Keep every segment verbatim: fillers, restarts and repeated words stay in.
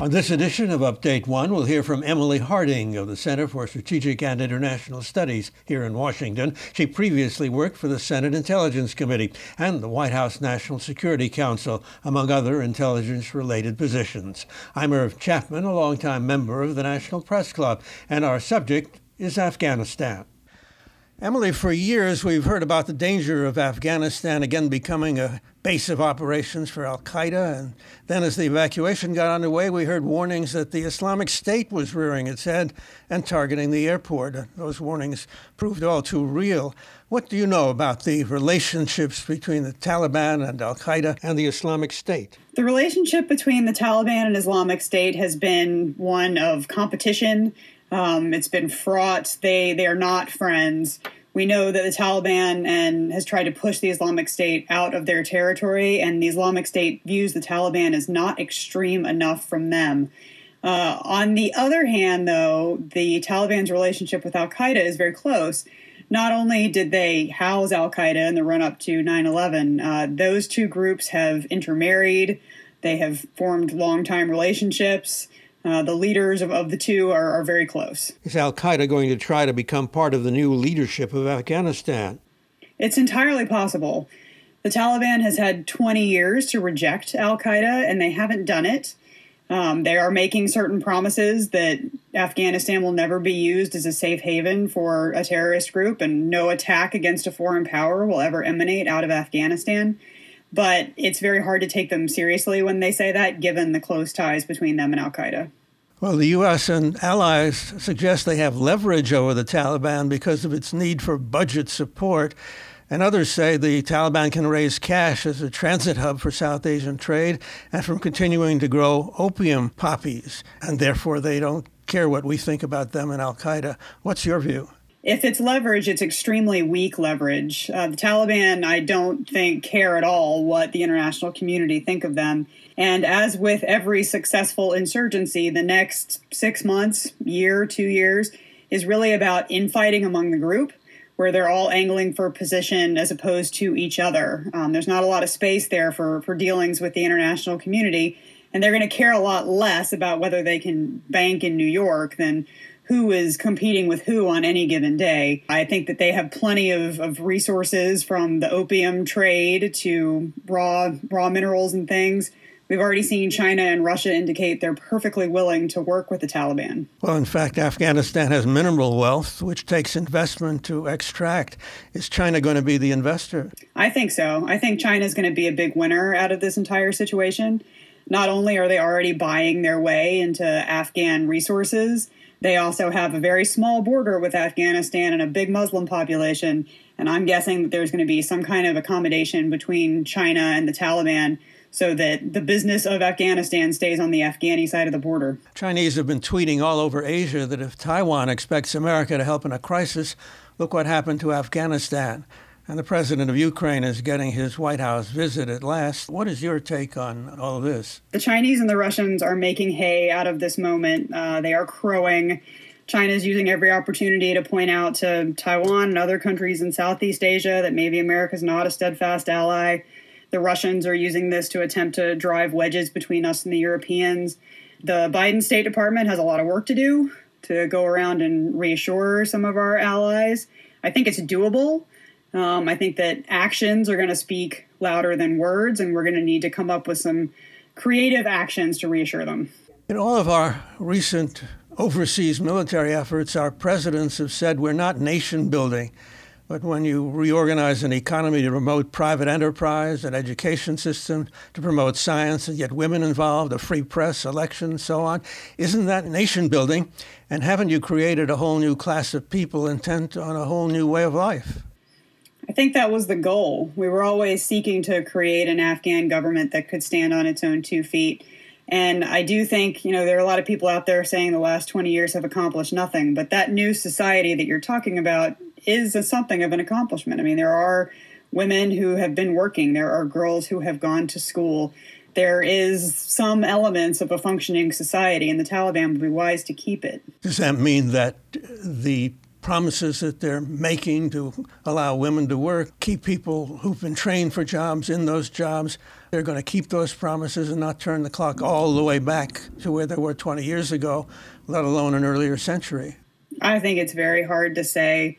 On this edition of Update One, we'll hear from Emily Harding of the Center for Strategic and International Studies here in Washington. She previously worked for the Senate Intelligence Committee and the White House National Security Council, among other intelligence-related positions. I'm Irv Chapman, a longtime member of the National Press Club, and our subject is Afghanistan. Emily, for years we've heard about the danger of Afghanistan again becoming a base of operations for al-Qaeda, and then as the evacuation got underway, we heard warnings that the Islamic State was rearing its head and targeting the airport. Those warnings proved all too real. What do you know about the relationships between the Taliban and al-Qaeda and the Islamic State? The relationship between the Taliban and Islamic State has been one of competition. Um, it's been fraught. They they are not friends. We know that the Taliban and has tried to push the Islamic State out of their territory, and the Islamic State views the Taliban as not extreme enough from them. Uh, on the other hand, though, the Taliban's relationship with al-Qaeda is very close. Not only did they house al-Qaeda in the run-up to nine eleven, uh, those two groups have intermarried. They have formed long-time relationships. Uh, the leaders of, of the two are, are very close. Is al-Qaeda going to try to become part of the new leadership of Afghanistan? It's entirely possible. The Taliban has had twenty years to reject al-Qaeda, and they haven't done it. Um, they are making certain promises that Afghanistan will never be used as a safe haven for a terrorist group, and no attack against a foreign power will ever emanate out of Afghanistan. But it's very hard to take them seriously when they say that, given the close ties between them and al-Qaeda. Well, the U S and allies suggest they have leverage over the Taliban because of its need for budget support. And others say the Taliban can raise cash as a transit hub for South Asian trade and from continuing to grow opium poppies. And therefore, they don't care what we think about them and al-Qaeda. What's your view? If it's leverage, it's extremely weak leverage. Uh, the Taliban, I don't think, care at all what the international community think of them. And as with every successful insurgency, the next six months, year, two years, is really about infighting among the group, where they're all angling for position as opposed to each other. Um, there's not a lot of space there for, for dealings with the international community. And they're going to care a lot less about whether they can bank in New York than who is competing with who on any given day. I think that they have plenty of, of resources, from the opium trade to raw raw minerals and things. We've already seen China and Russia indicate they're perfectly willing to work with the Taliban. Well, in fact, Afghanistan has mineral wealth, which takes investment to extract. Is China going to be the investor? I think so. I think China's going to be a big winner out of this entire situation. Not only are they already buying their way into Afghan resources, they also have a very small border with Afghanistan and a big Muslim population, and I'm guessing that there's going to be some kind of accommodation between China and the Taliban so that the business of Afghanistan stays on the Afghani side of the border. Chinese have been tweeting all over Asia that if Taiwan expects America to help in a crisis, look what happened to Afghanistan. And the president of Ukraine is getting his White House visit at last. What is your take on all of this? The Chinese and the Russians are making hay out of this moment. Uh, they are crowing. China's using every opportunity to point out to Taiwan and other countries in Southeast Asia that maybe America's not a steadfast ally. The Russians are using this to attempt to drive wedges between us and the Europeans. The Biden State Department has a lot of work to do to go around and reassure some of our allies. I think it's doable. Um, I think that actions are going to speak louder than words, and we're going to need to come up with some creative actions to reassure them. In all of our recent overseas military efforts, our presidents have said we're not nation building. But when you reorganize an economy to promote private enterprise, an education system to promote science, and get women involved, a free press, elections, so on, isn't that nation building? And haven't you created a whole new class of people intent on a whole new way of life? I think that was the goal. We were always seeking to create an Afghan government that could stand on its own two feet. And I do think, you know, there are a lot of people out there saying the last twenty years have accomplished nothing. But that new society that you're talking about is a, something of an accomplishment. I mean, there are women who have been working. There are girls who have gone to school. There is some elements of a functioning society, and the Taliban would be wise to keep it. Does that mean that the promises that they're making to allow women to work, keep people who've been trained for jobs in those jobs, they're going to keep those promises and not turn the clock all the way back to where they were twenty years ago, let alone an earlier century? I think it's very hard to say.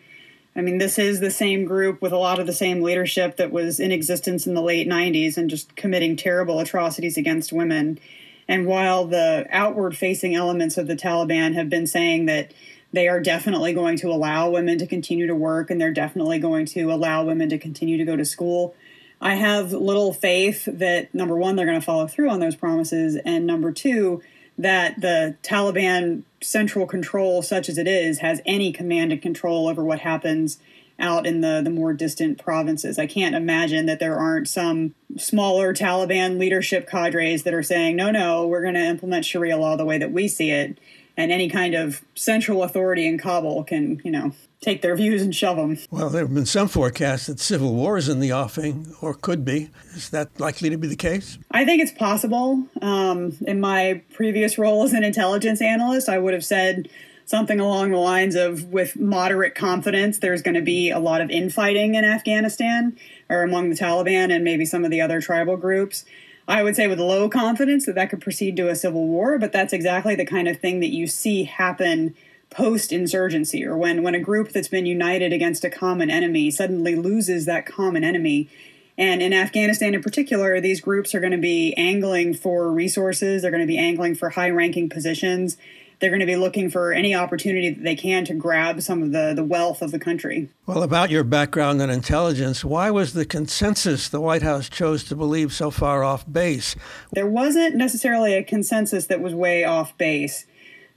I mean, this is the same group with a lot of the same leadership that was in existence in the late nineties and just committing terrible atrocities against women. And while the outward-facing elements of the Taliban have been saying that they are definitely going to allow women to continue to work and they're definitely going to allow women to continue to go to school, I have little faith that, number one, they're going to follow through on those promises, and number two, that the Taliban central control, such as it is, has any command and control over what happens out in the, the more distant provinces. I can't imagine that there aren't some smaller Taliban leadership cadres that are saying, no, no, we're going to implement Sharia law the way that we see it. And any kind of central authority in Kabul can, you know, take their views and shove them. Well, there have been some forecasts that civil war is in the offing, or could be. Is that likely to be the case? I think it's possible. Um, in my previous role as an intelligence analyst, I would have said something along the lines of, with moderate confidence, there's going to be a lot of infighting in Afghanistan, or among the Taliban and maybe some of the other tribal groups. I would say with low confidence that that could proceed to a civil war, but that's exactly the kind of thing that you see happen post-insurgency, or when, when a group that's been united against a common enemy suddenly loses that common enemy. And in Afghanistan in particular, these groups are going to be angling for resources. They're going to be angling for high-ranking positions. They're going to be looking for any opportunity that they can to grab some of the, the wealth of the country. Well, about your background in intelligence, why was the consensus the White House chose to believe so far off base? There wasn't necessarily a consensus that was way off base.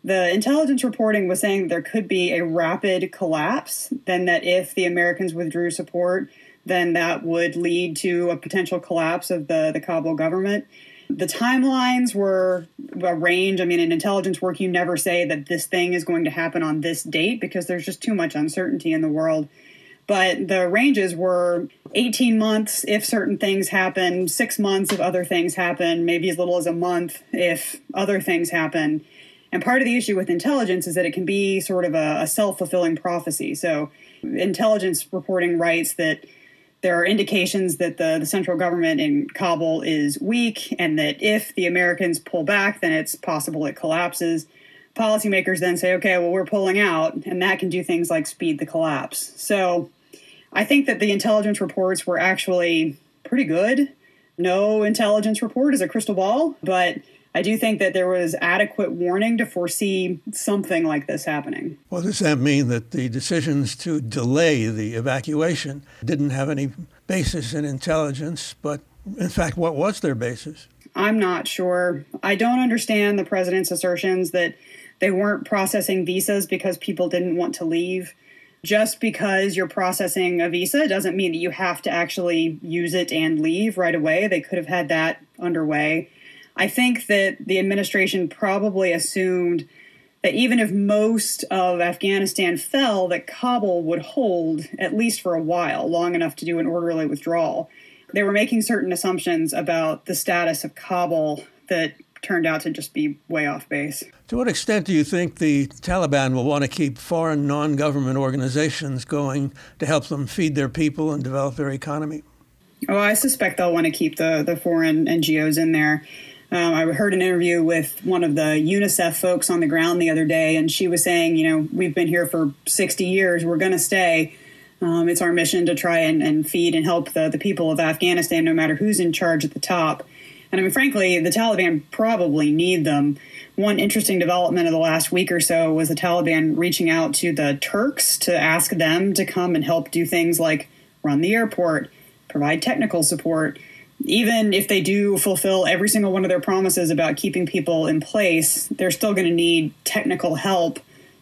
The intelligence reporting was saying there could be a rapid collapse, then that if the Americans withdrew support, then that would lead to a potential collapse of the, the Kabul government. The timelines were a range. I mean, in intelligence work, you never say that this thing is going to happen on this date because there's just too much uncertainty in the world. But the ranges were eighteen months if certain things happen, six months if other things happen, maybe as little as a month if other things happen. And part of the issue with intelligence is that it can be sort of a, a self-fulfilling prophecy. So intelligence reporting writes that there are indications that the, the central government in Kabul is weak and that if the Americans pull back, then it's possible it collapses. Policymakers then say, okay, well, we're pulling out, and that can do things like speed the collapse. So I think that the intelligence reports were actually pretty good. No intelligence report is a crystal ball, but I do think that there was adequate warning to foresee something like this happening. Well, does that mean that the decisions to delay the evacuation didn't have any basis in intelligence, but in fact, what was their basis? I'm not sure. I don't understand the president's assertions that they weren't processing visas because people didn't want to leave. Just because you're processing a visa doesn't mean that you have to actually use it and leave right away. They could have had that underway. I think that the administration probably assumed that even if most of Afghanistan fell, that Kabul would hold, at least for a while, long enough to do an orderly withdrawal. They were making certain assumptions about the status of Kabul that turned out to just be way off base. To what extent do you think the Taliban will want to keep foreign non-government organizations going to help them feed their people and develop their economy? Oh, I suspect they'll want to keep the, the foreign N G Os in there. Um, I heard an interview with one of the UNICEF folks on the ground the other day, and she was saying, you know, we've been here for sixty years. We're going to stay. Um, it's our mission to try and, and feed and help the, the people of Afghanistan, no matter who's in charge at the top. And I mean, frankly, the Taliban probably need them. One interesting development of the last week or so was the Taliban reaching out to the Turks to ask them to come and help do things like run the airport, provide technical support. Even if they do fulfill every single one of their promises about keeping people in place, they're still going to need technical help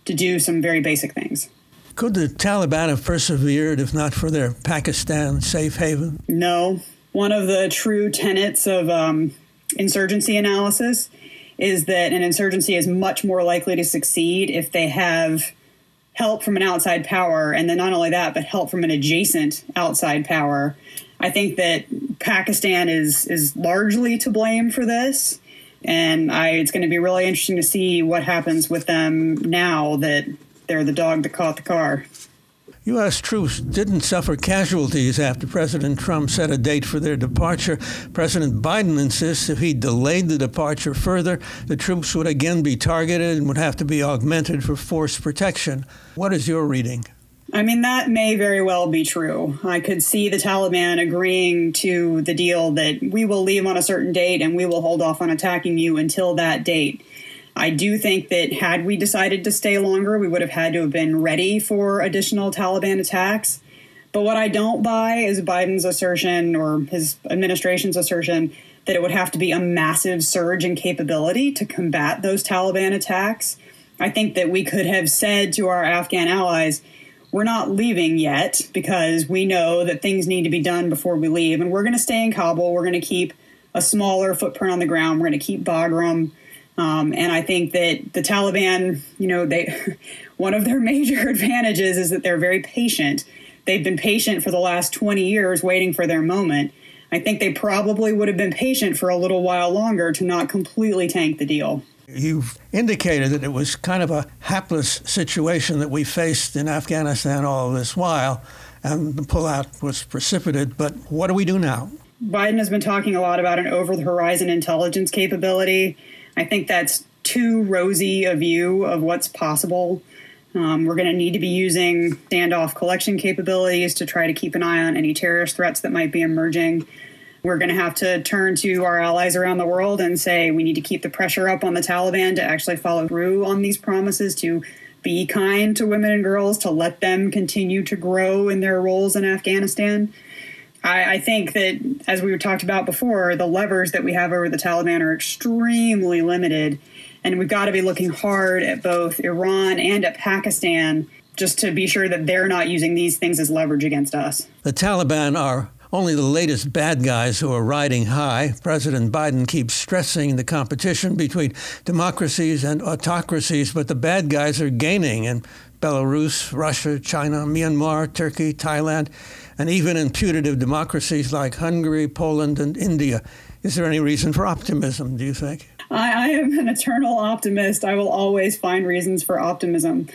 to do some very basic things. Could the Taliban have persevered if not for their Pakistan safe haven? No. One of the true tenets of um, insurgency analysis is that an insurgency is much more likely to succeed if they have help from an outside power, and then not only that, but help from an adjacent outside power. I think that Pakistan is is largely to blame for this, and I, it's going to be really interesting to see what happens with them now that they're the dog that caught the car. U S troops didn't suffer casualties after President Trump set a date for their departure. President Biden insists if he delayed the departure further, the troops would again be targeted and would have to be augmented for force protection. What is your reading? I mean, that may very well be true. I could see the Taliban agreeing to the deal that we will leave on a certain date and we will hold off on attacking you until that date. I do think that had we decided to stay longer, we would have had to have been ready for additional Taliban attacks. But what I don't buy is Biden's assertion or his administration's assertion that it would have to be a massive surge in capability to combat those Taliban attacks. I think that we could have said to our Afghan allies, we're not leaving yet because we know that things need to be done before we leave. And we're going to stay in Kabul. We're going to keep a smaller footprint on the ground. We're going to keep Bagram. Um, and I think that the Taliban, you know, they one of their major advantages is that they're very patient. They've been patient for the last twenty years waiting for their moment. I think they probably would have been patient for a little while longer to not completely tank the deal. You've indicated that it was kind of a hapless situation that we faced in Afghanistan all this while, and the pullout was precipitate. But what do we do now? Biden has been talking a lot about an over-the-horizon intelligence capability. I think that's too rosy a view of what's possible. Um, we're going to need to be using standoff collection capabilities to try to keep an eye on any terrorist threats that might be emerging. We're going to have to turn to our allies around the world and say we need to keep the pressure up on the Taliban to actually follow through on these promises, to be kind to women and girls, to let them continue to grow in their roles in Afghanistan. I think that, as we talked about before, the levers that we have over the Taliban are extremely limited, and we've got to be looking hard at both Iran and at Pakistan just to be sure that they're not using these things as leverage against us. The Taliban are only the latest bad guys who are riding high. President Biden keeps stressing the competition between democracies and autocracies, but the bad guys are gaining in Belarus, Russia, China, Myanmar, Turkey, Thailand, and even in putative democracies like Hungary, Poland, and India. Is there any reason for optimism, do you think? I, I am an eternal optimist. I will always find reasons for optimism.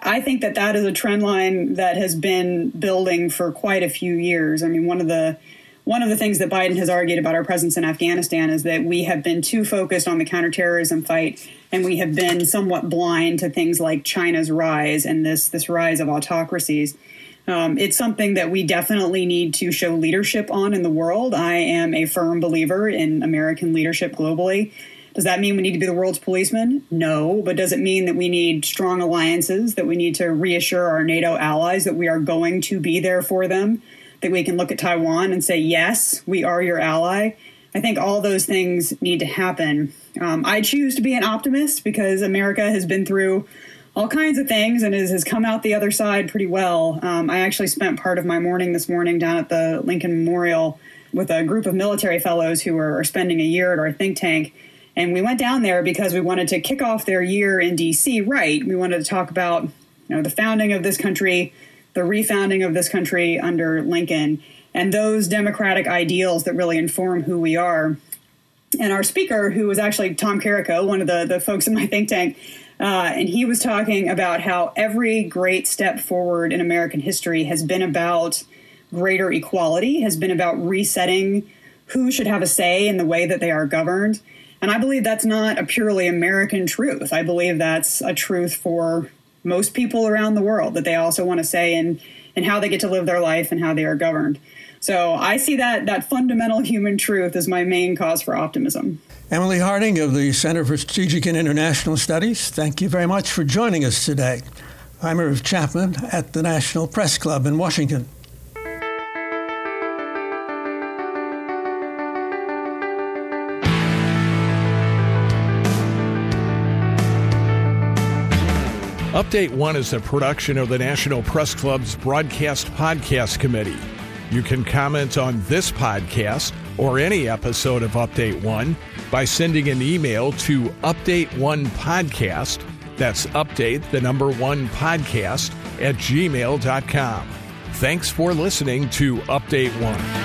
I think that that is a trend line that has been building for quite a few years. I mean, one of the one of the things that Biden has argued about our presence in Afghanistan is that we have been too focused on the counterterrorism fight, and we have been somewhat blind to things like China's rise and this this rise of autocracies. Um, it's something that we definitely need to show leadership on in the world. I am a firm believer in American leadership globally. Does that mean we need to be the world's policemen? No. But does it mean that we need strong alliances, that we need to reassure our NATO allies that we are going to be there for them, that we can look at Taiwan and say, yes, we are your ally? I think all those things need to happen. Um, I choose to be an optimist because America has been through all kinds of things and is, has come out the other side pretty well. Um, I actually spent part of my morning this morning down at the Lincoln Memorial with a group of military fellows who are, are spending a year at our think tank. And we went down there because we wanted to kick off their year in D C right. We wanted to talk about, you know, the founding of this country, the refounding of this country under Lincoln, and those democratic ideals that really inform who we are. And our speaker, who was actually Tom Carico, one of the, the folks in my think tank, Uh, and he was talking about how every great step forward in American history has been about greater equality, has been about resetting who should have a say in the way that they are governed. And I believe that's not a purely American truth. I believe that's a truth for most people around the world, that they also want to say in, in how they get to live their life and how they are governed. So I see that that fundamental human truth as my main cause for optimism. Emily Harding of the Center for Strategic and International Studies, thank you very much for joining us today. I'm Irv Chapman at the National Press Club in Washington. Update One is a production of the National Press Club's Broadcast Podcast Committee. You can comment on this podcast or any episode of Update One by sending an email to update one podcast, that's update the number one podcast, at gmail dot com. Thanks for listening to Update One.